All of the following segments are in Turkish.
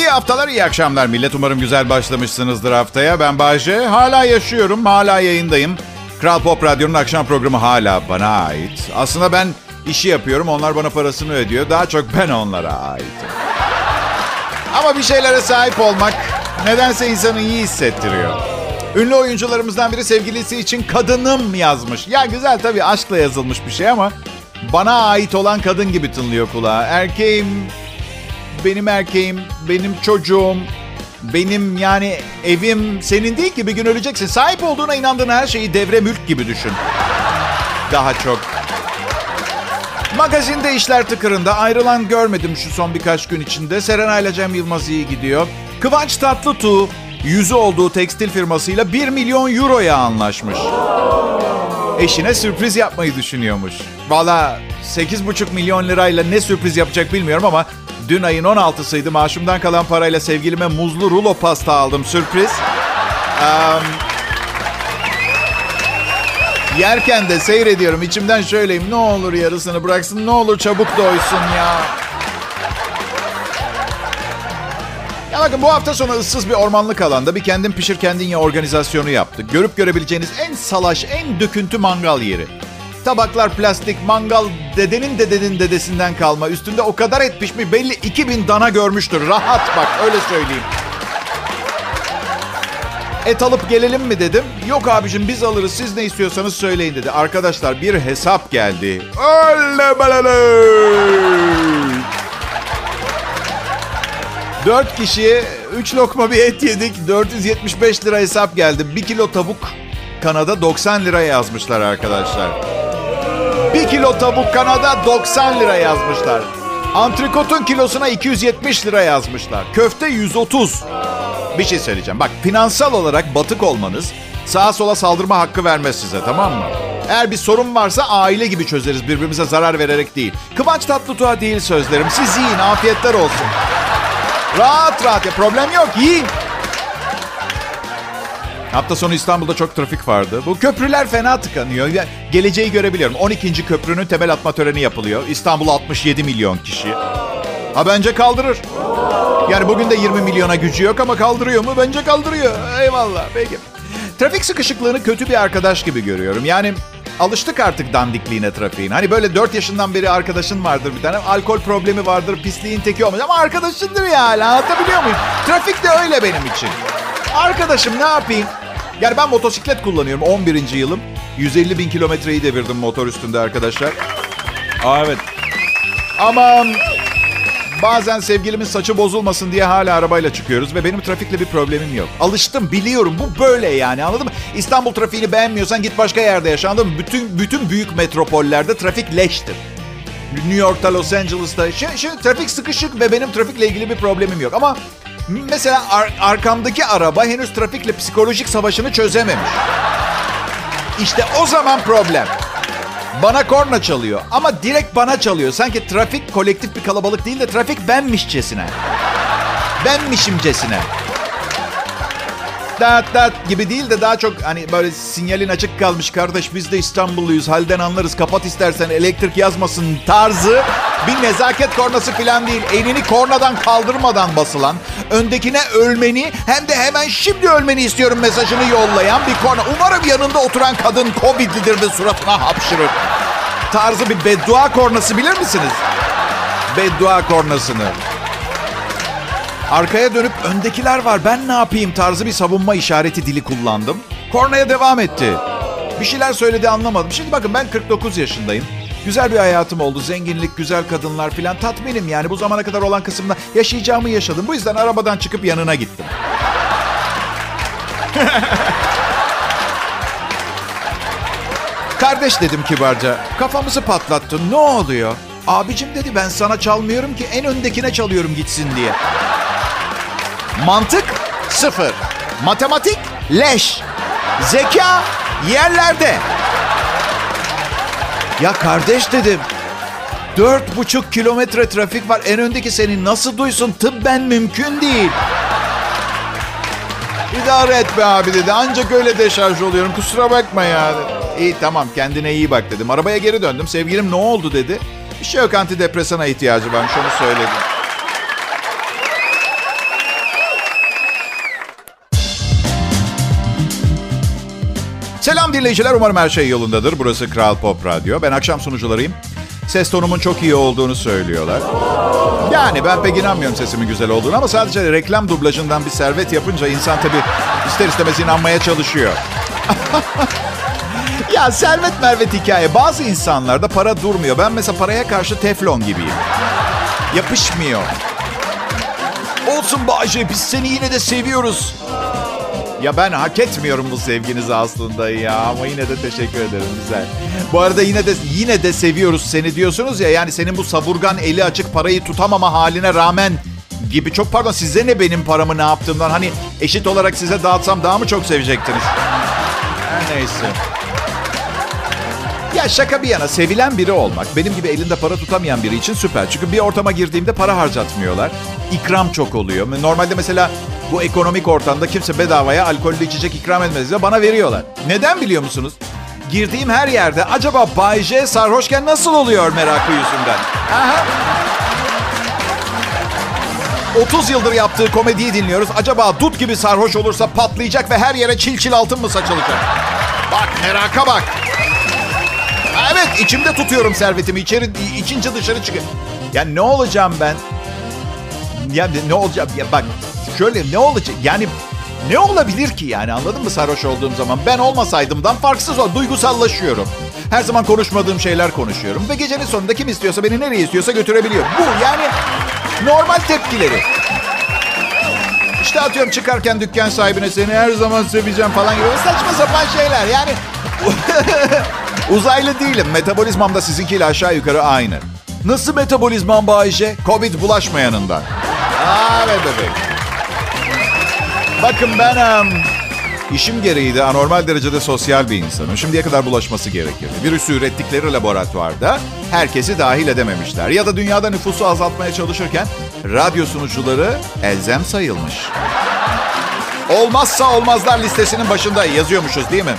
İyi haftalar, iyi akşamlar millet. Umarım güzel başlamışsınızdır haftaya. Ben Bahçe. Hala yaşıyorum, hala yayındayım. Kral Pop Radyo'nun akşam programı hala bana ait. Aslında ben işi yapıyorum, onlar bana parasını ödüyor. Daha çok ben onlara aitim. Ama bir şeylere sahip olmak nedense insanı iyi hissettiriyor. Ünlü oyuncularımızdan biri sevgilisi için kadınım yazmış. Ya güzel tabii, aşkla yazılmış bir şey ama bana ait olan kadın gibi tınlıyor kulağa. Erkeğim, benim çocuğum, benim yani evim senin değil ki, bir gün öleceksin. Sahip olduğuna inandığın her şeyi devre mülk gibi düşün. Daha çok. Magazinde işler tıkırında, ayrılan görmedim şu son birkaç gün içinde. Serenay ile Cem Yılmaz iyi gidiyor. Kıvanç Tatlıtuğ yüzü olduğu tekstil firmasıyla 1 milyon euroya anlaşmış. Eşine sürpriz yapmayı düşünüyormuş. Valla 8,5 milyon lirayla ne sürpriz yapacak bilmiyorum ama dün ayın 16'sıydı. Maaşımdan kalan parayla sevgilime muzlu rulo pasta aldım. Sürpriz. Yerken de seyrediyorum. İçimden şöyleyim. Ne olur yarısını bıraksın. Ne olur çabuk doysun ya. Ya bakın, bu hafta sonu ıssız bir ormanlık alanda bir kendin pişir kendin ye organizasyonu yaptık. Görüp görebileceğiniz en salaş, en döküntü mangal yeri. Tabaklar plastik, mangal dedenin dedenin dedesinden kalma. Üstünde o kadar et pişmiş, belli 2000 dana görmüştür. Rahat bak, öyle söyleyeyim. Et alıp gelelim mi dedim. Yok abicim biz alırız, siz ne istiyorsanız söyleyin dedi. Arkadaşlar bir hesap geldi. Öyle belele. 4 kişiye 3 lokma bir et yedik. 475 lira hesap geldi. 1 kilo tavuk kanada 90 lira yazmışlar arkadaşlar. 1 kilo tavuk kanada 90 lira yazmışlar. Antrikotun kilosuna 270 lira yazmışlar. Köfte 130. Bir şey söyleyeceğim. Bak, finansal olarak batık olmanız sağa sola saldırma hakkı vermez size, tamam mı? Eğer bir sorun varsa aile gibi çözeriz, birbirimize zarar vererek değil. Kıvanç Tatlıtuğ'a değil sözlerim. Siz yiyin, afiyetler olsun. Rahat rahat ya, problem yok, yiyin. Hafta sonu İstanbul'da çok trafik vardı. Bu köprüler fena tıkanıyor. Geleceği görebiliyorum. 12. köprünün temel atma töreni yapılıyor. İstanbul 67 milyon kişi. Ha bence kaldırır. Yani bugün de 20 milyona gücü yok ama kaldırıyor mu? Bence kaldırıyor. Eyvallah. Peki. Trafik sıkışıklığını kötü bir arkadaş gibi görüyorum. Yani alıştık artık dandikliğine trafiğin. Hani böyle 4 yaşından beri arkadaşın vardır bir tane. Alkol problemi vardır. Pisliğin teki olmaz. Ama arkadaşındır ya hala. Anlatabiliyor muyum? Trafik de öyle benim için. Arkadaşım, ne yapayım? Yani ben motosiklet kullanıyorum. 11. yılım. 150 bin kilometreyi devirdim motor üstünde arkadaşlar. Aa, evet. Ama bazen sevgilimin saçı bozulmasın diye hala arabayla çıkıyoruz ve benim trafikle bir problemim yok. Alıştım, biliyorum. Bu böyle yani, anladın mı? İstanbul trafiğini beğenmiyorsan git başka yerde yaşa, anladın mı? Bütün büyük metropollerde trafik leştir. New York'ta, Los Angeles'ta. Şimdi trafik sıkışık ve benim trafikle ilgili bir problemim yok. Ama mesela arkamdaki araba henüz trafikle psikolojik savaşını çözememiş. İşte o zaman problem. Bana korna çalıyor ama direkt bana çalıyor. Sanki trafik kolektif bir kalabalık değil de trafik benmişçesine. Benmişimcesine. Dat dat gibi değil de daha çok hani böyle sinyalin açık kalmış, kardeş biz de İstanbulluyuz halden anlarız, kapat istersen elektrik yazmasın tarzı bir nezaket kornası falan değil. Elini kornadan kaldırmadan basılan, öndekine ölmeni hem de hemen şimdi ölmeni istiyorum mesajını yollayan bir korna. Umarım yanında oturan kadın Covid'lidir de suratına hapşırır tarzı bir beddua kornası, bilir misiniz? Beddua kornasını. Arkaya dönüp öndekiler var ben ne yapayım tarzı bir savunma işareti dili kullandım. Kornaya devam etti. Bir şeyler söyledi, anlamadım. Şimdi bakın, ben 49 yaşındayım. Güzel bir hayatım oldu. Zenginlik, güzel kadınlar filan. Tatminim yani, bu zamana kadar olan kısımda yaşayacağımı yaşadım. Bu yüzden arabadan çıkıp yanına gittim. Kardeş dedim kibarca. Kafamızı patlattın, ne oluyor? Abicim dedi, ben sana çalmıyorum ki, en öndekine çalıyorum gitsin diye. Mantık sıfır. Matematik leş. Zeka yerlerde. Ya kardeş dedim. 4,5 kilometre trafik var. En öndeki seni nasıl duysun? Tıbben mümkün değil. İdare et be abi dedi. Ancak öyle deşarj oluyorum. Kusura bakma ya. İyi tamam, kendine iyi bak dedim. Arabaya geri döndüm. Sevgilim ne oldu dedi. Bir şey yok, antidepresana ihtiyacı varmış, onu söyledim. Selam dinleyiciler, umarım her şey yolundadır. Burası Kral Pop Radyo. Ben akşam sunucularıyım. Ses tonumun çok iyi olduğunu söylüyorlar. Yani ben pek inanmıyorum sesimin güzel olduğunu ama sadece reklam dublajından bir servet yapınca insan tabii ister istemez inanmaya çalışıyor. Ya servet mervet hikaye. Bazı insanlarda para durmuyor. Ben mesela paraya karşı teflon gibiyim. Yapışmıyor. Olsun Bay J, biz seni yine de seviyoruz. Ya ben hak etmiyorum bu sevginizi aslında ya, ama yine de teşekkür ederim, güzel. Bu arada yine de seviyoruz seni diyorsunuz ya, yani senin bu savurgan, eli açık, parayı tutamama haline rağmen gibi. Çok pardon, size ne benim paramı ne yaptığımdan, hani eşit olarak size dağıtsam daha mı çok sevecektiniz? Her neyse. Ya şaka bir yana, sevilen biri olmak benim gibi elinde para tutamayan biri için süper. Çünkü bir ortama girdiğimde para harcatmıyorlar. İkram çok oluyor. Normalde mesela bu ekonomik ortamda kimse bedavaya alkollü içecek ikram etmez diye bana veriyorlar. Neden biliyor musunuz? Girdiğim her yerde acaba Bay J sarhoşken nasıl oluyor merakı yüzünden. Aha. 30 yıldır yaptığı komediyi dinliyoruz. Acaba dut gibi sarhoş olursa patlayacak ve her yere çil çil altın mı saçılacak? Bak, meraka bak. Evet, içimde tutuyorum servetimi. İçince dışarı çıkıyor. Ya ne olacağım ben? Ya ne olacağım? Ya bak şöyle, ne olacak? Yani ne olabilir ki yani, anladın mı sarhoş olduğum zaman? Ben olmasaydımdan farksız ol. Duygusallaşıyorum. Her zaman konuşmadığım şeyler konuşuyorum. Ve gecenin sonunda kim istiyorsa beni nereye istiyorsa götürebiliyor. Bu yani normal tepkileri. İşte atıyorum çıkarken dükkan sahibine seni her zaman seveceğim falan gibi. Saçma sapan şeyler yani. Uzaylı değilim. Metabolizmam da sizinkiyle aşağı yukarı aynı. Nasıl metabolizmam Bay J? Covid bulaşmayanından. Aa be bebek. Bakın ben işim gereği de anormal derecede sosyal bir insanım. Şimdiye kadar bulaşması gerekirdi. Virüsü ürettikleri laboratuvarda herkesi dahil edememişler. Ya da dünyada nüfusu azaltmaya çalışırken radyo sunucuları elzem sayılmış. Olmazsa olmazlar listesinin başında yazıyormuşuz değil mi?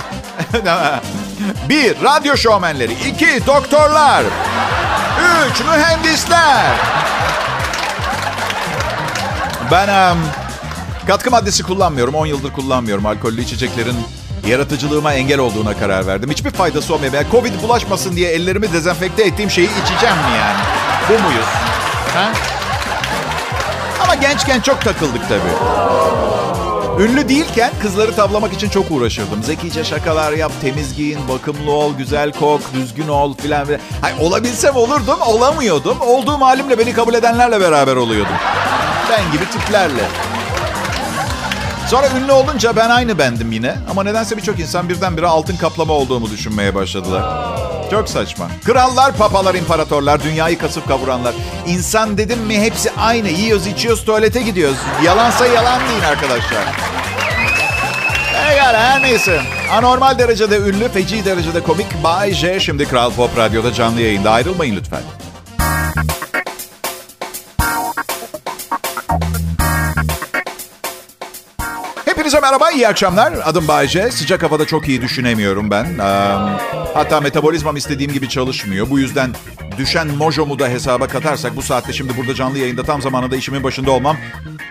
1. Radyo şovmenleri. 2. Doktorlar. 3. Mühendisler. Ben katkı maddesi kullanmıyorum. 10 yıldır kullanmıyorum. Alkollü içeceklerin yaratıcılığıma engel olduğuna karar verdim. Hiçbir faydası olmuyor. Ben Covid bulaşmasın diye ellerimi dezenfekte ettiğim şeyi içeceğim mi yani? Bu muyuz? Ha? Ama gençken çok takıldık tabii. Ünlü değilken kızları tavlamak için çok uğraşırdım. Zekice şakalar yap, temiz giyin, bakımlı ol, güzel kok, düzgün ol filan. Hayır, olabilsem olurdum, olamıyordum. Olduğum halimle beni kabul edenlerle beraber oluyordum. Ben gibi tiplerle. Sonra ünlü olunca ben aynı bendim yine. Ama nedense birçok insan birdenbire altın kaplama olduğumu düşünmeye başladılar. Çok saçma. Krallar, papalar, imparatorlar, dünyayı kasıp kavuranlar. İnsan dedim mi hepsi aynı. Yiyoruz, içiyoruz, tuvalete gidiyoruz. Yalansa yalan deyin arkadaşlar. Egal, her neyse. Anormal derecede ünlü, feci derecede komik Bay J şimdi Kral Pop Radyo'da canlı yayında. Ayrılmayın lütfen. Merhaba, iyi akşamlar. Adım Bay J. Sıcak havada çok iyi düşünemiyorum ben. Hatta metabolizmam istediğim gibi çalışmıyor. Bu yüzden düşen mojomu da hesaba katarsak bu saatte şimdi burada canlı yayında tam zamanında işimin başında olmam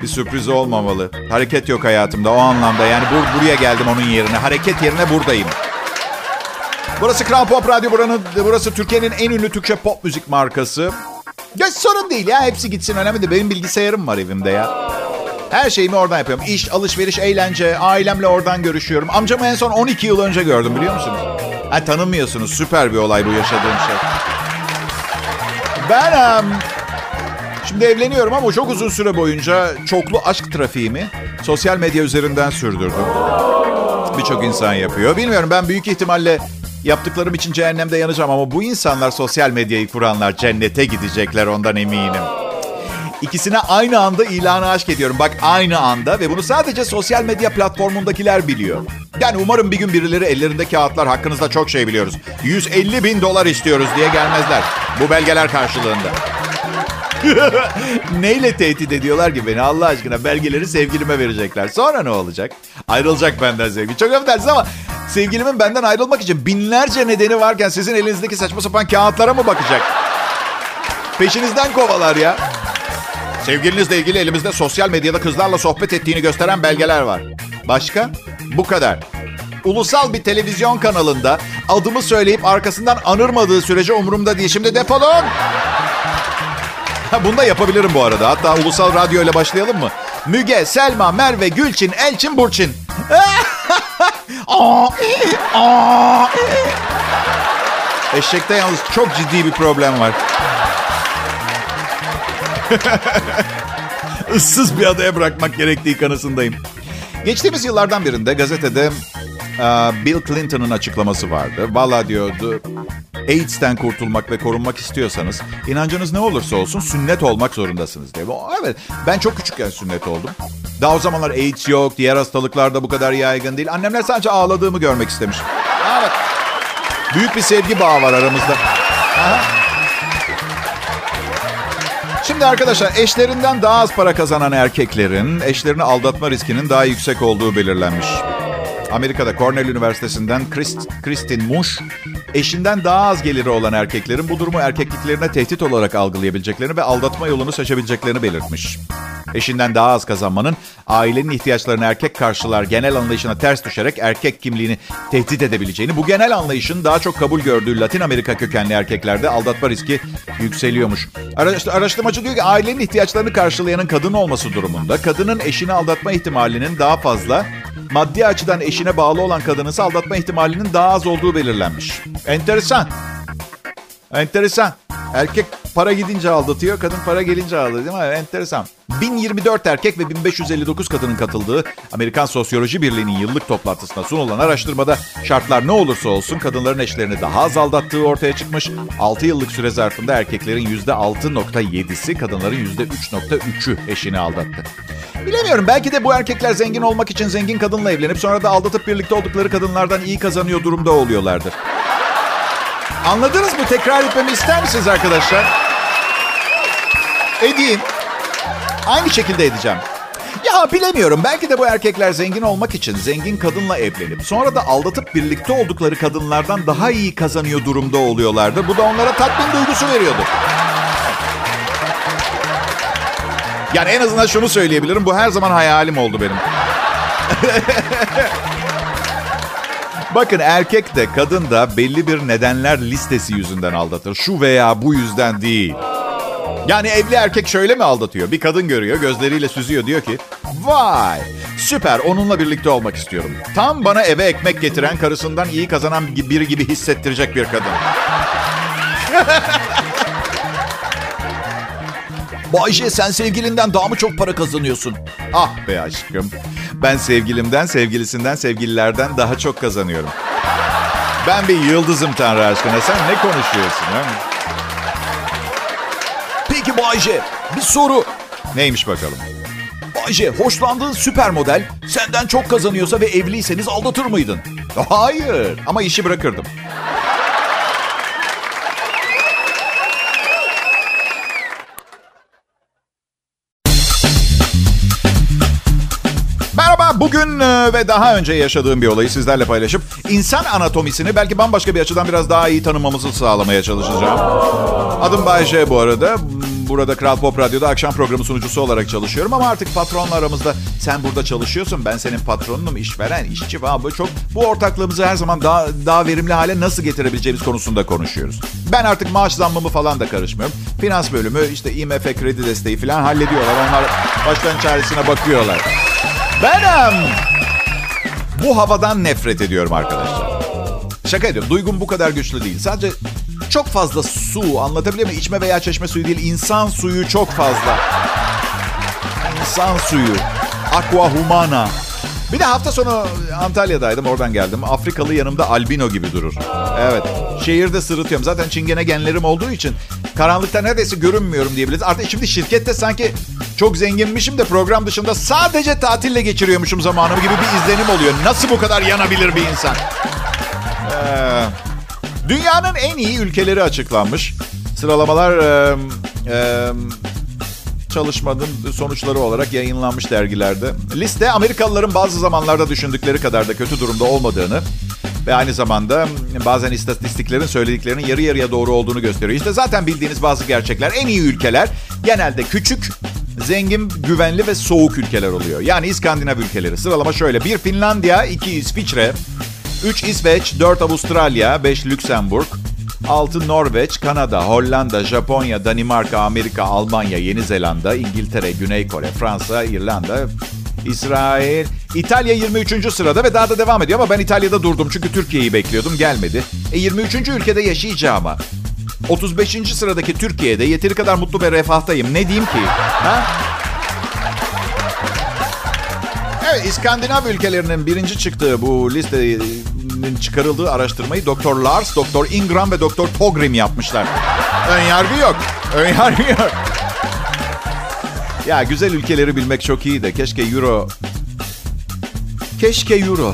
bir sürpriz olmamalı. Hareket yok hayatımda o anlamda. Yani buraya geldim onun yerine. Hareket yerine buradayım. Burası Kral Pop Radyo. Burası Türkiye'nin en ünlü Türkçe pop müzik markası. Ya sorun değil ya. Hepsi gitsin, önemli de. Benim bilgisayarım var evimde ya. Her şeyimi oradan yapıyorum. İş, alışveriş, eğlence, ailemle oradan görüşüyorum. Amcamı en son 12 yıl önce gördüm, biliyor musunuz? Ha, tanımıyorsunuz. Süper bir olay bu yaşadığım şey. Ben şimdi evleniyorum ama çok uzun süre boyunca çoklu aşk trafiğimi sosyal medya üzerinden sürdürdüm. Birçok insan yapıyor. Bilmiyorum, ben büyük ihtimalle yaptıklarım için cehennemde yanacağım ama bu insanlar, sosyal medyayı kuranlar cennete gidecekler, ondan eminim. İkisine aynı anda ilanı aşk ediyorum. Bak, aynı anda ve bunu sadece sosyal medya platformundakiler biliyor. Yani umarım bir gün birileri ellerinde kağıtlar, hakkınızda çok şey biliyoruz, $150,000 istiyoruz diye gelmezler. Bu belgeler karşılığında. Neyle tehdit ediyorlar ki beni Allah aşkına? Belgeleri sevgilime verecekler. Sonra ne olacak? Ayrılacak benden sevgili. Çok affedersiniz ama sevgilimin benden ayrılmak için binlerce nedeni varken sizin elinizdeki saçma sapan kağıtlara mı bakacak? Peşinizden kovalar ya. Sevgilinizle ilgili elimizde sosyal medyada kızlarla sohbet ettiğini gösteren belgeler var. Başka? Bu kadar. ulusal bir televizyon kanalında adımı söyleyip arkasından anırmadığı sürece umurumda değil. Şimdi defolun. Bunu da yapabilirim bu arada. Hatta ulusal radyo ile başlayalım mı? Müge, Selma, Merve, Gülçin, Elçin, Burçin. Eşekte yalnız çok ciddi bir problem var. Issız bir adaya bırakmak gerektiği kanısındayım. Geçtiğimiz yıllardan birinde gazetede Bill Clinton'ın açıklaması vardı. Vallahi diyordu, AIDS'ten kurtulmak ve korunmak istiyorsanız inancınız ne olursa olsun sünnet olmak zorundasınız diye. Evet, ben çok küçükken sünnet oldum. Daha o zamanlar AIDS yok, diğer hastalıklar da bu kadar yaygın değil. Annemler sadece ağladığımı görmek istemiş. Evet. Büyük bir sevgi bağı var aramızda. Aha. Şimdi arkadaşlar, eşlerinden daha az para kazanan erkeklerin eşlerini aldatma riskinin daha yüksek olduğu belirlenmiş. Amerika'da Cornell Üniversitesi'nden Kristin Mush, eşinden daha az geliri olan erkeklerin bu durumu erkekliklerine tehdit olarak algılayabileceklerini ve aldatma yolunu seçebileceklerini belirtmiş. Eşinden daha az kazanmanın ailenin ihtiyaçlarını erkek karşılar genel anlayışına ters düşerek erkek kimliğini tehdit edebileceğini, bu genel anlayışın daha çok kabul gördüğü Latin Amerika kökenli erkeklerde aldatma riski yükseliyormuş. Araştırmacı diyor ki ailenin ihtiyaçlarını karşılayanın kadın olması durumunda kadının eşini aldatma ihtimalinin daha fazla, maddi açıdan eşine bağlı olan kadınınsa aldatma ihtimalinin daha az olduğu belirlenmiş. Enteresan. Enteresan. Erkek para gidince aldatıyor, kadın para gelince aldatıyor değil mi? Enteresan. 1024 erkek ve 1559 kadının katıldığı Amerikan Sosyoloji Birliği'nin yıllık toplantısına sunulan araştırmada şartlar ne olursa olsun kadınların eşlerini daha az aldattığı ortaya çıkmış. 6 yıllık süre zarfında erkeklerin %6.7'si, kadınların %3.3'ü eşini aldattı. Bilemiyorum, belki de bu erkekler zengin olmak için zengin kadınla evlenip sonra da aldatıp birlikte oldukları kadınlardan iyi kazanıyor durumda oluyorlardır. Anladınız mı? Tekrar etmemi ister misiniz arkadaşlar? Edeyim. Aynı şekilde edeceğim. Ya bilemiyorum. Belki de bu erkekler zengin olmak için zengin kadınla evlenip sonra da aldatıp birlikte oldukları kadınlardan daha iyi kazanıyor durumda oluyorlardı. Bu da onlara tatmin duygusu veriyordu. Yani en azından şunu söyleyebilirim. Bu her zaman hayalim oldu benim. Bakın, erkek de kadın da belli bir nedenler listesi yüzünden aldatır. Şu veya bu yüzden değil. Yani evli erkek şöyle mi aldatıyor? Bir kadın görüyor, gözleriyle süzüyor, diyor ki vay süper, onunla birlikte olmak istiyorum. Tam bana eve ekmek getiren, karısından iyi kazanan biri gibi hissettirecek bir kadın. Bay J, sen sevgilinden daha mı çok para kazanıyorsun? Ah be aşkım. Ben sevgilimden, sevgilisinden, sevgililerden daha çok kazanıyorum. Ben bir yıldızım Tanrı aşkına. Sen ne konuşuyorsun? He? Peki Bay J, bir soru. Neymiş bakalım? Bay J, hoşlandığın süper model senden çok kazanıyorsa ve evliyseniz aldatır mıydın? Hayır, ama işi bırakırdım. Bugün ve daha önce yaşadığım bir olayı sizlerle paylaşıp insan anatomisini belki bambaşka bir açıdan biraz daha iyi tanımamızı sağlamaya çalışacağım. Adım Bay J bu arada. Burada Kral Pop Radyo'da akşam programı sunucusu olarak çalışıyorum ama artık patronla aramızda sen burada çalışıyorsun, ben senin patronunum, işveren, işçi falan, böyle çok bu ortaklığımızı her zaman daha verimli hale nasıl getirebileceğimiz konusunda konuşuyoruz. Ben artık maaş zammımı falan da karışmıyorum. Finans bölümü işte IMF kredi desteği falan hallediyorlar. Onlar baştan çaresine bakıyorlar. Benim bu havadan nefret ediyorum arkadaşlar. Şaka ediyorum. Duygum bu kadar güçlü değil. Sadece çok fazla su, anlatabiliyor muyum? İçme veya çeşme suyu değil. İnsan suyu çok fazla. İnsan suyu. Aqua humana. Bir de hafta sonu Antalya'daydım. Oradan geldim. Afrikalı yanımda albino gibi durur. Evet. Şehirde sırıtıyorum. Zaten çingene genlerim olduğu için karanlıkta neredeyse görünmüyorum diyebiliriz. Artık şimdi şirkette sanki çok zenginmişim de program dışında sadece tatille geçiriyormuşum zamanımı gibi bir izlenim oluyor. Nasıl bu kadar yanabilir bir insan? Dünyanın en iyi ülkeleri açıklanmış. Sıralamalar çalışmanın sonuçları olarak yayınlanmış dergilerde. Liste, Amerikalıların bazı zamanlarda düşündükleri kadar da kötü durumda olmadığını ve aynı zamanda bazen istatistiklerin söylediklerinin yarı yarıya doğru olduğunu gösteriyor. İşte zaten bildiğiniz bazı gerçekler. En iyi ülkeler genelde küçük, zengin, güvenli ve soğuk ülkeler oluyor. Yani İskandinav ülkeleri. Sıralama şöyle. 1. Finlandiya, 2. İsviçre, 3 İsveç, 4 Avustralya, 5 Lüksemburg, 6 Norveç, Kanada, Hollanda, Japonya, Danimarka, Amerika, Almanya, Yeni Zelanda, İngiltere, Güney Kore, Fransa, İrlanda, İsrail. İtalya 23. sırada ve daha da devam ediyor ama ben İtalya'da durdum çünkü Türkiye'yi bekliyordum, gelmedi. 23. ülkede yaşayacağıma 35. sıradaki Türkiye'de yeteri kadar mutlu ve refahtayım. Ne diyeyim ki? Ha? Evet, İskandinav ülkelerinin birinci çıktığı bu listenin çıkarıldığı araştırmayı Dr. Lars, Dr. Ingram ve Dr. Pogrim yapmışlar. Önyargı yok. Önyargı yok. Ya güzel ülkeleri bilmek çok iyi de keşke Euro... Keşke Euro.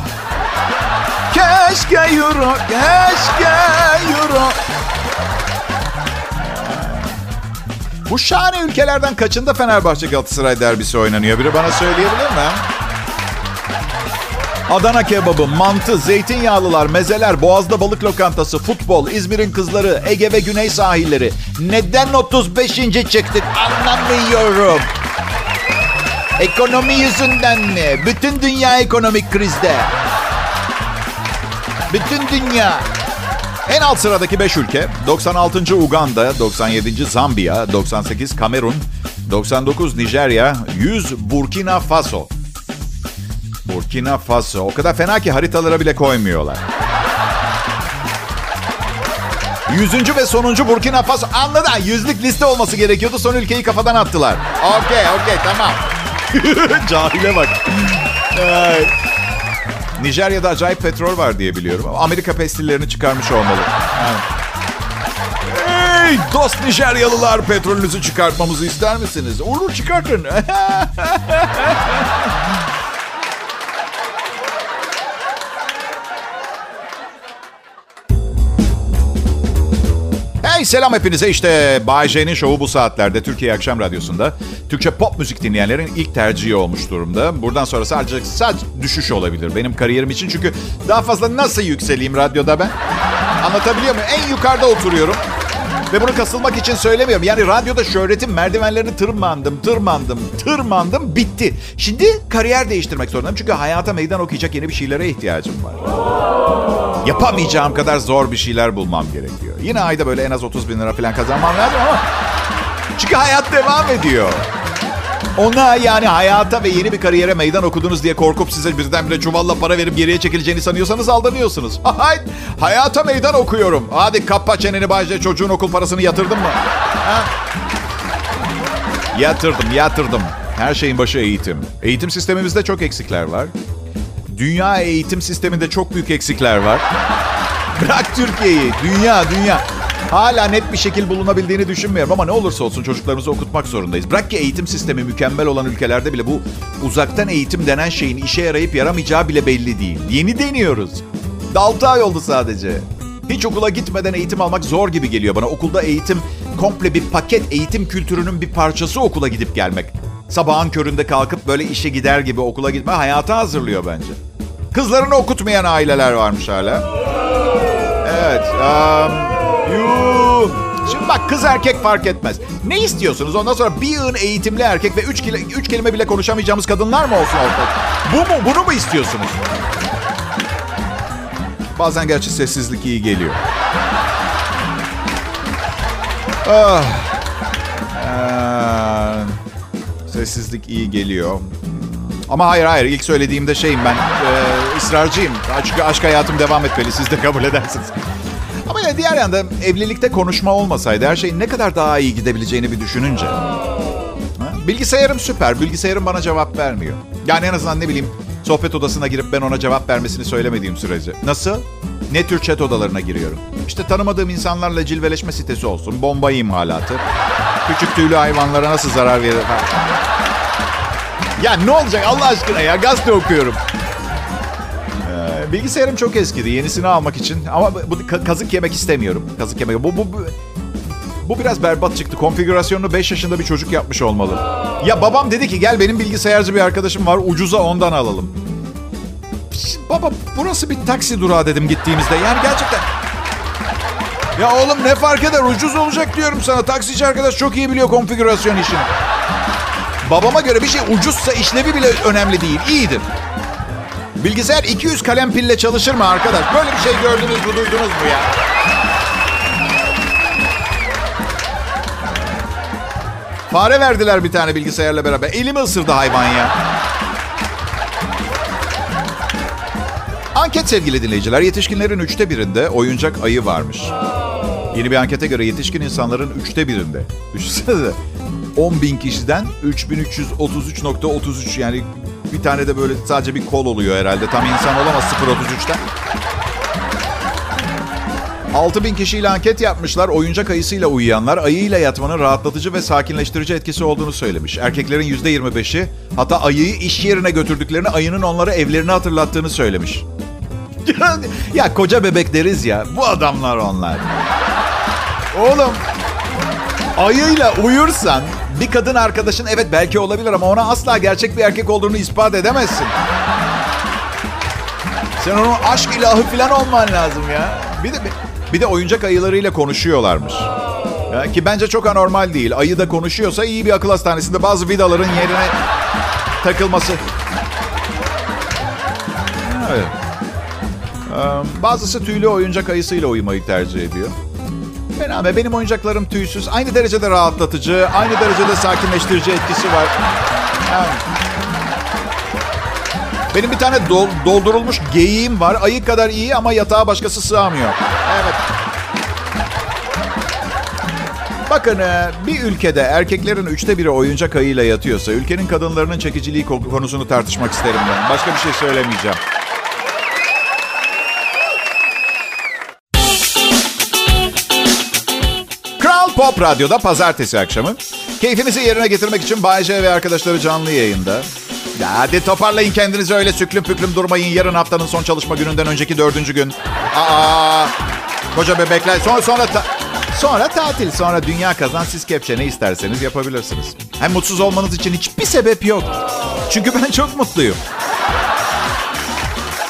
Keşke Euro. Keşke Euro. Bu şahane ülkelerden kaçında Fenerbahçe Galatasaray derbisi oynanıyor? Biri bana söyleyebilir mi? Adana kebabı, mantı, zeytinyağlılar, mezeler, Boğaz'da balık lokantası, futbol, İzmir'in kızları, Ege ve Güney sahilleri. Neden 35. çıktık? Anlamıyorum. Ekonomi yüzünden mi? Bütün dünya ekonomik krizde. Bütün dünya. En alt sıradaki 5 ülke, 96. Uganda, 97. Zambiya, 98. Kamerun, 99. Nijerya, 100. Burkina Faso. Burkina Faso. O kadar fena ki haritalara bile koymuyorlar. 100. ve sonuncu Burkina Faso. Anladın? 100'lük liste olması gerekiyordu. Son ülkeyi kafadan attılar. Okey, okey, tamam. Cahile bak. Evet. Nijerya'da acayip petrol var diye biliyorum. Amerika pestillerini çıkarmış olmalı. Evet. Hey dost Nijeryalılar, petrolünüzü çıkartmamızı ister misiniz? Olur, çıkartın. Hey, selam hepinize. İşte Bay J'nin şovu bu saatlerde Türkiye Akşam Radyosu'nda Türkçe pop müzik dinleyenlerin ilk tercihi olmuş durumda. Buradan sonra sadece düşüş olabilir benim kariyerim için. Çünkü daha fazla nasıl yükseleyim radyoda ben? Anlatabiliyor muyum? En yukarıda oturuyorum. Ve bunu kasılmak için söylemiyorum. Yani radyoda şöhretim merdivenlerini tırmandım, bitti. Şimdi kariyer değiştirmek zorundayım. Çünkü hayata meydan okuyacak yeni bir şeylere ihtiyacım var. Yapamayacağım kadar zor bir şeyler bulmam gerekiyor. Yine ayda böyle en az 30 bin lira falan kazanmam lazım ama... Çünkü hayat devam ediyor. Ona yani hayata ve yeni bir kariyere meydan okudunuz diye korkup size birdenbire çuvalla para verip geriye çekileceğini sanıyorsanız aldanıyorsunuz. Hayata meydan okuyorum. Hadi kapa çeneni Bay J, çocuğun okul parasını yatırdın mı? Ha? Yatırdım. Her şeyin başı eğitim. Eğitim sistemimizde çok eksikler var. Dünya eğitim sisteminde çok büyük eksikler var. Bırak Türkiye'yi. Dünya. Hala net bir şekil bulunabildiğini düşünmüyorum ama ne olursa olsun çocuklarımızı okutmak zorundayız. Bırak ki eğitim sistemi mükemmel olan ülkelerde bile bu uzaktan eğitim denen şeyin işe yarayıp yaramayacağı bile belli değil. Yeni deniyoruz. 6 ay oldu sadece. Hiç okula gitmeden eğitim almak zor gibi geliyor bana. Okulda eğitim komple bir paket, eğitim kültürünün bir parçası okula gidip gelmek. Sabahın köründe kalkıp böyle işe gider gibi okula gitme hayata hazırlıyor bence. Kızlarını okutmayan aileler varmış hala. Evet. Şimdi bak, kız erkek fark etmez. Ne istiyorsunuz? Ondan sonra bir yığın eğitimli erkek ve üç kelime bile konuşamayacağımız kadınlar mı olsun ortada? Bu mu? Bunu mu istiyorsunuz? Bazen gerçi sessizlik iyi geliyor. Sessizlik iyi geliyor. Ama hayır ilk söylediğimde şeyim ben, ısrarcıyım. Çünkü aşk hayatım devam etmeli, siz de kabul edersiniz. Ama ya diğer yanda evlilikte konuşma olmasaydı her şeyin ne kadar daha iyi gidebileceğini bir düşününce. Bilgisayarım süper. Bilgisayarım bana cevap vermiyor. Yani en azından ne bileyim sohbet odasına girip ben ona cevap vermesini söylemediğim sürece. Nasıl? Ne tür chat odalarına giriyorum. İşte tanımadığım insanlarla cilveleşme sitesi olsun. Bomba imalatı. Küçük tüylü hayvanlara nasıl zarar verir? Ya ne olacak Allah aşkına ya, gazete okuyorum. Bilgisayarım çok eskidi. Yenisini almak için. Ama bu kazık yemek istemiyorum. Bu biraz berbat çıktı. Konfigürasyonunu 5 yaşında bir çocuk yapmış olmalı. Ya babam dedi ki gel benim bilgisayarcı bir arkadaşım var. Ucuza ondan alalım. Baba burası bir taksi durağı dedim gittiğimizde. Yani gerçekten. Ya oğlum ne fark eder? Ucuz olacak diyorum sana. Taksici arkadaş çok iyi biliyor konfigürasyon işini. Babama göre bir şey ucuzsa işlevi bile önemli değil. İyidir. Bilgisayar 200 kalem pille çalışır mı arkadaş? Böyle bir şey gördünüz mü, duydunuz mu ya? Fare verdiler bir tane bilgisayarla beraber. Elimi ısırdı hayvan ya. Anket sevgili dinleyiciler. Yetişkinlerin 1/3'inde oyuncak ayı varmış. Yeni bir ankete göre yetişkin insanların 1/3'inde. Düşünsene 10.000 kişiden 3.333.33 yani bir tane de böyle sadece bir kol oluyor herhalde. Tam insan olamaz 0.33'ten. 6.000 kişiyle anket yapmışlar. Oyuncak ayısıyla uyuyanlar ayıyla yatmanın rahatlatıcı ve sakinleştirici etkisi olduğunu söylemiş. Erkeklerin %25'i hatta ayıyı iş yerine götürdüklerini, ayının onlara evlerini hatırlattığını söylemiş. Ya koca bebek deriz ya, bu adamlar onlar. Oğlum ayıyla uyursan bir kadın arkadaşın evet belki olabilir ama ona asla gerçek bir erkek olduğunu ispat edemezsin. Sen onun aşk ilahı falan olman lazım ya. Bir de oyuncak ayılarıyla konuşuyorlarmış. Ya ki bence çok anormal değil. Ayı da konuşuyorsa iyi bir akıl hastanesinde bazı vidaların yerine takılması. Evet. Bazısı tüylü oyuncak ayısıyla uyumayı tercih ediyor. Fena, benim oyuncaklarım tüysüz. Aynı derecede rahatlatıcı, aynı derecede sakinleştirici etkisi var. Yani. Benim bir tane doldurulmuş geyiğim var. Ayı kadar iyi ama yatağa başkası sığamıyor. Evet. Bakın bir ülkede erkeklerin 1/3 oyuncak ayıyla yatıyorsa ülkenin kadınlarının çekiciliği konusunu tartışmak isterim ben. Başka bir şey söylemeyeceğim. Kral Pop Radyo'da pazartesi akşamı keyfimizi yerine getirmek için Bay J ve arkadaşları canlı yayında. Hadi toparlayın kendinizi, öyle süklüm püklüm durmayın. Yarın haftanın son çalışma gününden önceki 4. gün. Koca bebekler. Sonra tatil. Sonra dünya kazan. Siz kepçe, ne isterseniz yapabilirsiniz. Hem mutsuz olmanız için hiçbir sebep yok. Çünkü ben çok mutluyum.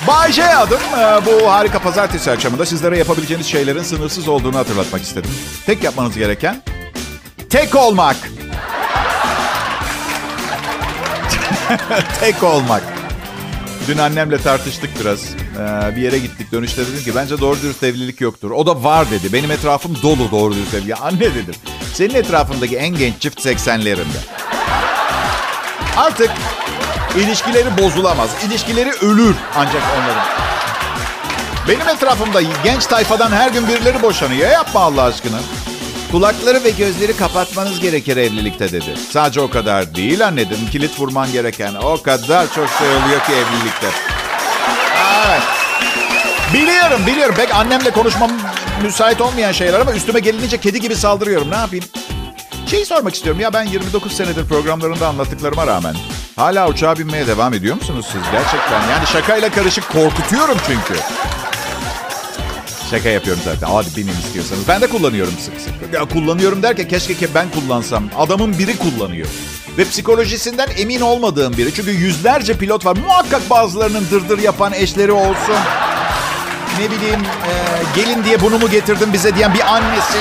Bay J adım. Bu harika pazartesi akşamında sizlere yapabileceğiniz şeylerin sınırsız olduğunu hatırlatmak istedim. Tek yapmanız gereken tek olmak. Tek olmak. Dün annemle tartıştık biraz. Bir yere gittik, dönüşte dedim ki bence doğru dürüst evlilik yoktur. O da var dedi. Benim etrafım dolu doğru dürüst evlilik. Ya anne dedim. Senin etrafındaki en genç çift 80'lerinde. Artık ilişkileri bozulamaz. İlişkileri ölür ancak onların. Benim etrafımda genç tayfadan her gün birileri boşanıyor. Yapma Allah aşkına. Kulakları ve gözleri kapatmanız gerekir evlilikte dedi. Sadece o kadar değil anne dedim. Kilit vurman gereken o kadar çok şey oluyor ki evlilikte. Evet. Biliyorum. Pek annemle konuşmam müsait olmayan şeyler ama üstüme gelince kedi gibi saldırıyorum. Ne yapayım? Şeyi sormak istiyorum. Ya ben 29 senedir programlarında anlattıklarıma rağmen hala uçağa binmeye devam ediyor musunuz siz? Gerçekten yani şakayla karışık korkutuyorum çünkü. Şaka yapıyorum zaten. Hadi benim istiyorsanız. Ben de kullanıyorum sık sık. Ya kullanıyorum derken keşke ki ben kullansam. Adamın biri kullanıyor. Ve psikolojisinden emin olmadığım biri. Çünkü yüzlerce pilot var. Muhakkak bazılarının dırdır yapan eşleri olsun. Ne bileyim gelin diye bunu mu getirdin bize diyen bir annesi.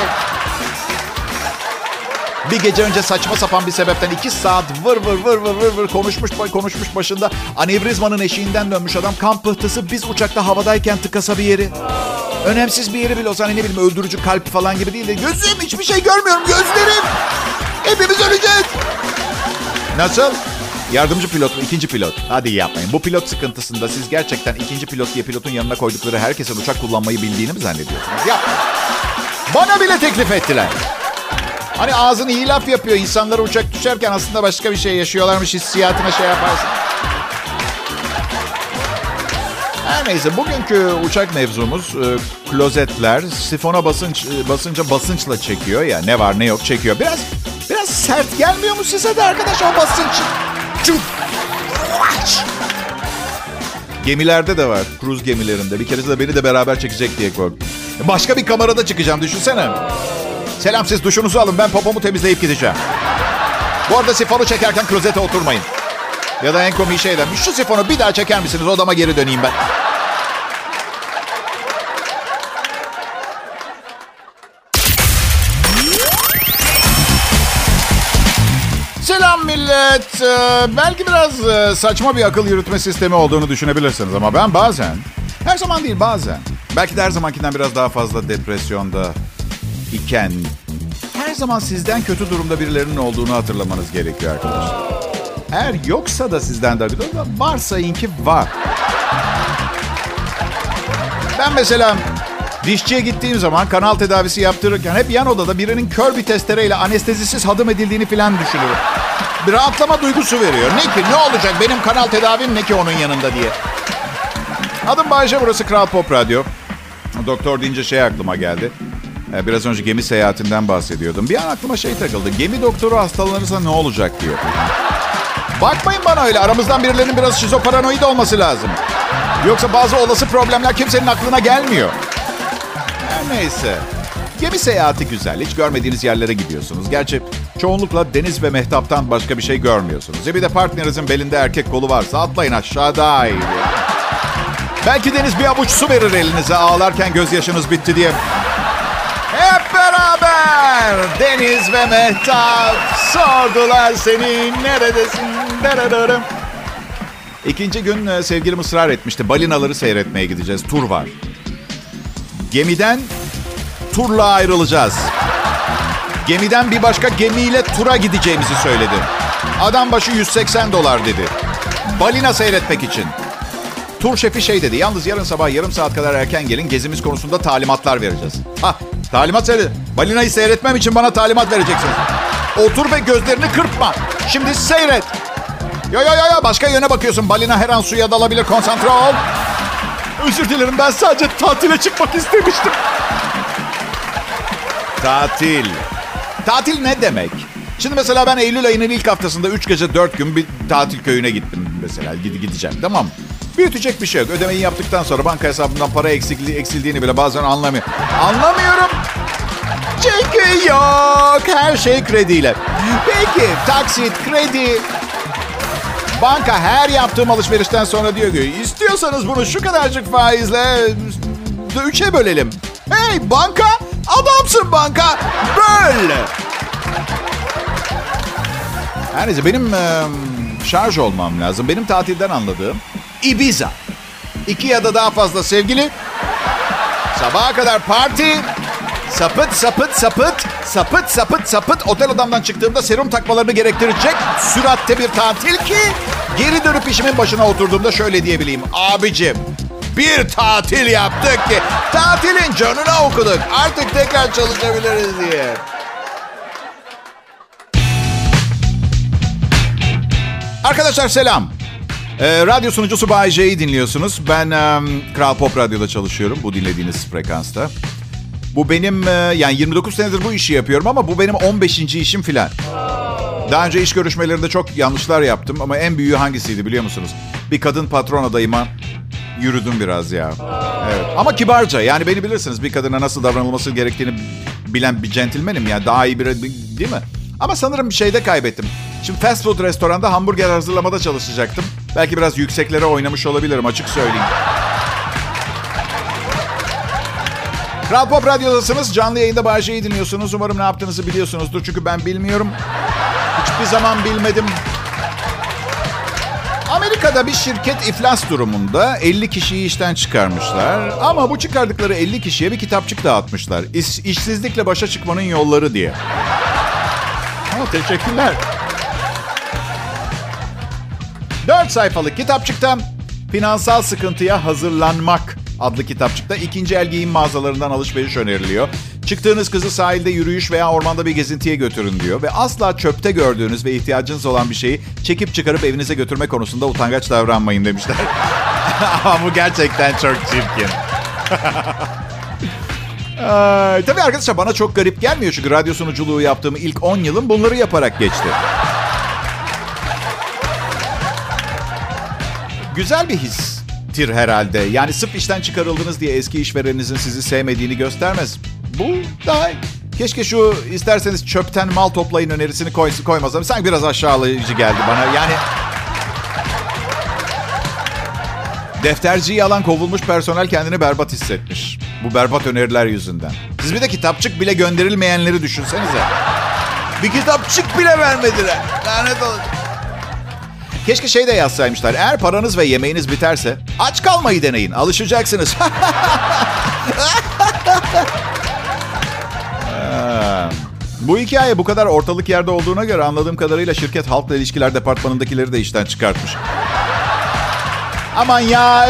Bir gece önce saçma sapan bir sebepten 2 saat vır vır konuşmuş başında. Anevrizmanın eşiğinden dönmüş adam. Kan pıhtısı biz uçakta havadayken tıkasa bir yeri. Önemsiz bir yeri bile olsa hani ne bileyim öldürücü kalp falan gibi değil de gözüm hiçbir şey görmüyorum, gözlerim. Hepimiz öleceğiz. Nasıl? Yardımcı pilot mu? 2. pilot. Hadi yapmayın. Bu pilot sıkıntısında siz gerçekten 2. pilot diye pilotun yanına koydukları herkesin uçak kullanmayı bildiğini mi zannediyorsunuz? Yapmayın. Bana bile teklif ettiler. Hani ağzını iyi laf yapıyor. İnsanlara uçak düşerken aslında başka bir şey yaşıyorlarmış hissiyatına şey yaparsın. Her neyse bugünkü uçak mevzumuz klozetler. Sifona basınca basınçla çekiyor ya. Ne var ne yok çekiyor. Biraz sert gelmiyor mu size de arkadaş o basınç? Gemilerde de var. Kruz gemilerinde. Bir keresinde beni de beraber çekecek diye korktum. Başka bir kamerada çıkacağım düşünsene. Selam siz duşunuzu alın ben popomu temizleyip gideceğim. Bu arada sifonu çekerken klozete oturmayın. Ya da en komik şey demiş. Şu sifonu bir daha çeker misiniz? Odama geri döneyim ben. Selam millet. millet. Belki biraz saçma bir akıl yürütme sistemi olduğunu düşünebilirsiniz ama ben bazen, her zaman değil bazen, belki de her zamankinden biraz daha fazla depresyonda iken, her zaman sizden kötü durumda birilerinin olduğunu hatırlamanız gerekiyor arkadaşlar. Eğer yoksa da sizden de bir durumda, varsayın ki var. Ben mesela dişçiye gittiğim zaman kanal tedavisi yaptırırken hep yan odada birinin kör bir testereyle anestezisiz hadım edildiğini falan düşünürüm. Bir rahatlama duygusu veriyor. Ne ki ne olacak benim kanal tedavim ne ki onun yanında diye. Adım Bay J, burası Kral Pop Radyo. Doktor deyince şey aklıma geldi. Biraz önce gemi seyahatinden bahsediyordum. Bir an aklıma şey takıldı. Gemi doktoru hastalanırsa ne olacak diyor. Bakmayın bana öyle. Aramızdan birilerinin biraz şizoparanoid olması lazım. Yoksa bazı olası problemler kimsenin aklına gelmiyor. Her neyse. Gemi seyahati güzel. Hiç görmediğiniz yerlere gidiyorsunuz. Gerçi çoğunlukla deniz ve mehtaptan başka bir şey görmüyorsunuz. Ya bir de partnerinizin belinde erkek kolu varsa atlayın aşağıda. Belki deniz bir avuç su verir elinize ağlarken gözyaşınız bitti diye. Hep beraber deniz ve mehtap sordular seni neredesin. Darararım. İkinci gün sevgilim ısrar etmişti. Balinaları seyretmeye gideceğiz. Tur var. Gemiden turla ayrılacağız. Gemiden bir başka gemiyle tura gideceğimizi söyledi. Adam başı $180 dedi. Balina seyretmek için. Tur şefi şey dedi. Yalnız yarın sabah yarım saat kadar erken gelin. Gezimiz konusunda talimatlar vereceğiz. Ha, talimat seyredin. Balinayı seyretmem için bana talimat vereceksiniz. Otur ve gözlerini kırpma. Şimdi seyret. Yo başka yöne bakıyorsun. Balina her an suya dalabilir. Konsantre ol. Özür dilerim ben sadece tatile çıkmak istemiştim. Tatil. Tatil ne demek? Şimdi mesela ben Eylül ayının ilk haftasında 3 gece 4 gün bir tatil köyüne gittim mesela. Gideceğim tamam mı? Büyütecek bir şey yok. Ödemeyi yaptıktan sonra banka hesabımdan para eksildiğini bile bazen anlamıyorum. Anlamıyorum. Çünkü yok. Her şey krediyle. Peki taksit, kredi... Banka her yaptığım alışverişten sonra diyor ki istiyorsanız bunu şu kadarcık faizle 3'e bölelim. Hey banka adamsın banka böl. Her neyse benim şarj olmam lazım. Benim tatilden anladığım Ibiza. 2 ya da daha fazla sevgili. Sabaha kadar parti. Sapıt sapıt otel odamdan çıktığımda serum takmalarını gerektirecek süratte bir tatil ki geri dönüp işimin başına oturduğumda şöyle diyebileyim. Abicim bir tatil yaptık ki tatilin canına okuduk artık tekrar çalışabiliriz diye. Arkadaşlar selam. Radyo sunucusu Bay J'yi dinliyorsunuz. Ben Kral Pop Radyo'da çalışıyorum bu dinlediğiniz frekansta. Bu benim, yani 29 senedir bu işi yapıyorum ama bu benim 15. işim filan. Daha önce iş görüşmelerinde çok yanlışlar yaptım ama en büyüğü hangisiydi biliyor musunuz? Bir kadın patron adayıma yürüdüm biraz ya. Evet. Ama kibarca, yani beni bilirsiniz bir kadına nasıl davranılması gerektiğini bilen bir centilmenim ya. Daha iyi biri değil mi? Ama sanırım bir şeyde kaybettim. Şimdi fast food restoranda hamburger hazırlamada çalışacaktım. Belki biraz yükseklere oynamış olabilirim açık söyleyeyim. Kral Pop Radyo'dasınız. Canlı yayında Bay J'yi dinliyorsunuz. Umarım ne yaptığınızı biliyorsunuzdur. Çünkü ben bilmiyorum. Hiçbir zaman bilmedim. Amerika'da bir şirket iflas durumunda 50 kişiyi işten çıkarmışlar. Ama bu çıkardıkları 50 kişiye bir kitapçık dağıtmışlar. İşsizlikle başa çıkmanın yolları diye. Ama teşekkürler. 4 sayfalık kitapçıkta finansal sıkıntıya hazırlanmak adlı kitapçıkta ikinci el giyim mağazalarından alışveriş öneriliyor. Çıktığınız kızı sahilde yürüyüş veya ormanda bir gezintiye götürün diyor. Ve asla çöpte gördüğünüz ve ihtiyacınız olan bir şeyi çekip çıkarıp evinize götürme konusunda utangaç davranmayın demişler. Ama bu gerçekten çok çirkin. Tabii arkadaşlar bana çok garip gelmiyor. Çünkü radyo sunuculuğu yaptığım ilk 10 yılım bunları yaparak geçti. Güzel bir his. Herhalde. Yani sırf işten çıkarıldınız diye eski işvereninizin sizi sevmediğini göstermez. Bu daha iyi. Keşke şu isterseniz çöpten mal toplayın önerisini koymazlar. Sanki biraz aşağılayıcı geldi bana. Yani defterciyi alan kovulmuş personel kendini berbat hissetmiş. Bu berbat öneriler yüzünden. Siz bir de kitapçık bile gönderilmeyenleri düşünsenize. Bir kitapçık bile vermediler. Lanet olsun. Keşke şey de yazsaymışlar. Eğer paranız ve yemeğiniz biterse aç kalmayı deneyin. Alışacaksınız. Bu hikaye bu kadar ortalık yerde olduğuna göre anladığım kadarıyla şirket halkla ilişkiler departmanındakileri de işten çıkartmış. Aman ya,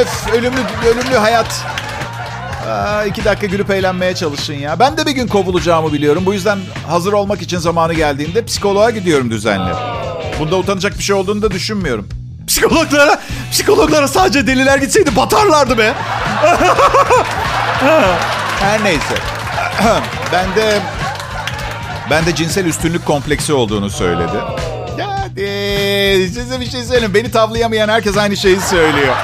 ölümlü hayat. İki dakika gülüp eğlenmeye çalışın ya. Ben de bir gün kovulacağımı biliyorum. Bu yüzden hazır olmak için zamanı geldiğinde psikoloğa gidiyorum düzenli. Bunda utanacak bir şey olduğunu da düşünmüyorum. Psikologlara sadece deliler gitseydi batarlardı be. Her neyse. Ben de cinsel üstünlük kompleksi olduğunu söyledi. Yani size bir şey söyleyeyim. Beni tavlayamayan herkes aynı şeyi söylüyor.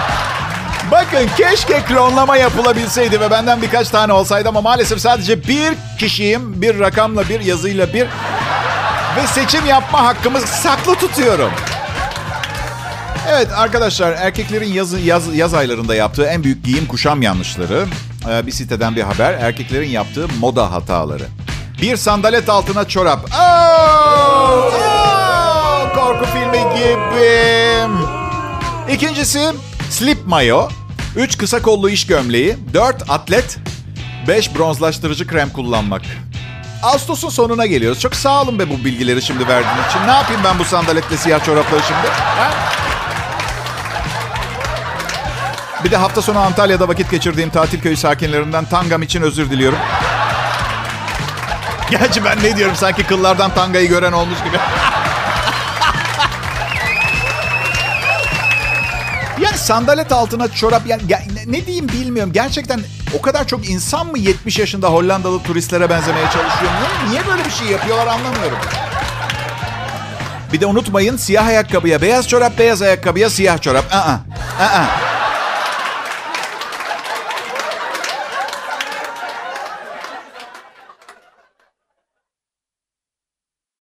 Bakın, keşke klonlama yapılabilseydi ve benden birkaç tane olsaydı ama maalesef sadece bir kişiyim. Bir rakamla bir, yazıyla bir. Ve seçim yapma hakkımı saklı tutuyorum. Evet arkadaşlar, erkeklerin yaz aylarında yaptığı en büyük giyim kuşam yanlışları. Bir siteden bir haber. Erkeklerin yaptığı moda hataları. Bir sandalet altına çorap. Korku filmi gibi. İkincisi slip mayo. 3 kısa kollu iş gömleği. 4 atlet. 5 bronzlaştırıcı krem kullanmak. Ağustos'un sonuna geliyoruz. Çok sağ olun be bu bilgileri şimdi verdiğiniz için. Ne yapayım ben bu sandaletle siyah çorapları şimdi? Ha? Bir de hafta sonu Antalya'da vakit geçirdiğim tatil köyü sakinlerinden tangam için özür diliyorum. Gerçi ben ne diyorum, sanki kıllardan tangayı gören olmuş gibi. Yani sandalet altına çorap, yani ne diyeyim bilmiyorum. Gerçekten o kadar çok insan mı 70 yaşında Hollandalı turistlere benzemeye çalışıyor? Niye böyle bir şey yapıyorlar anlamıyorum. Bir de unutmayın, siyah ayakkabıya beyaz çorap, beyaz ayakkabıya siyah çorap.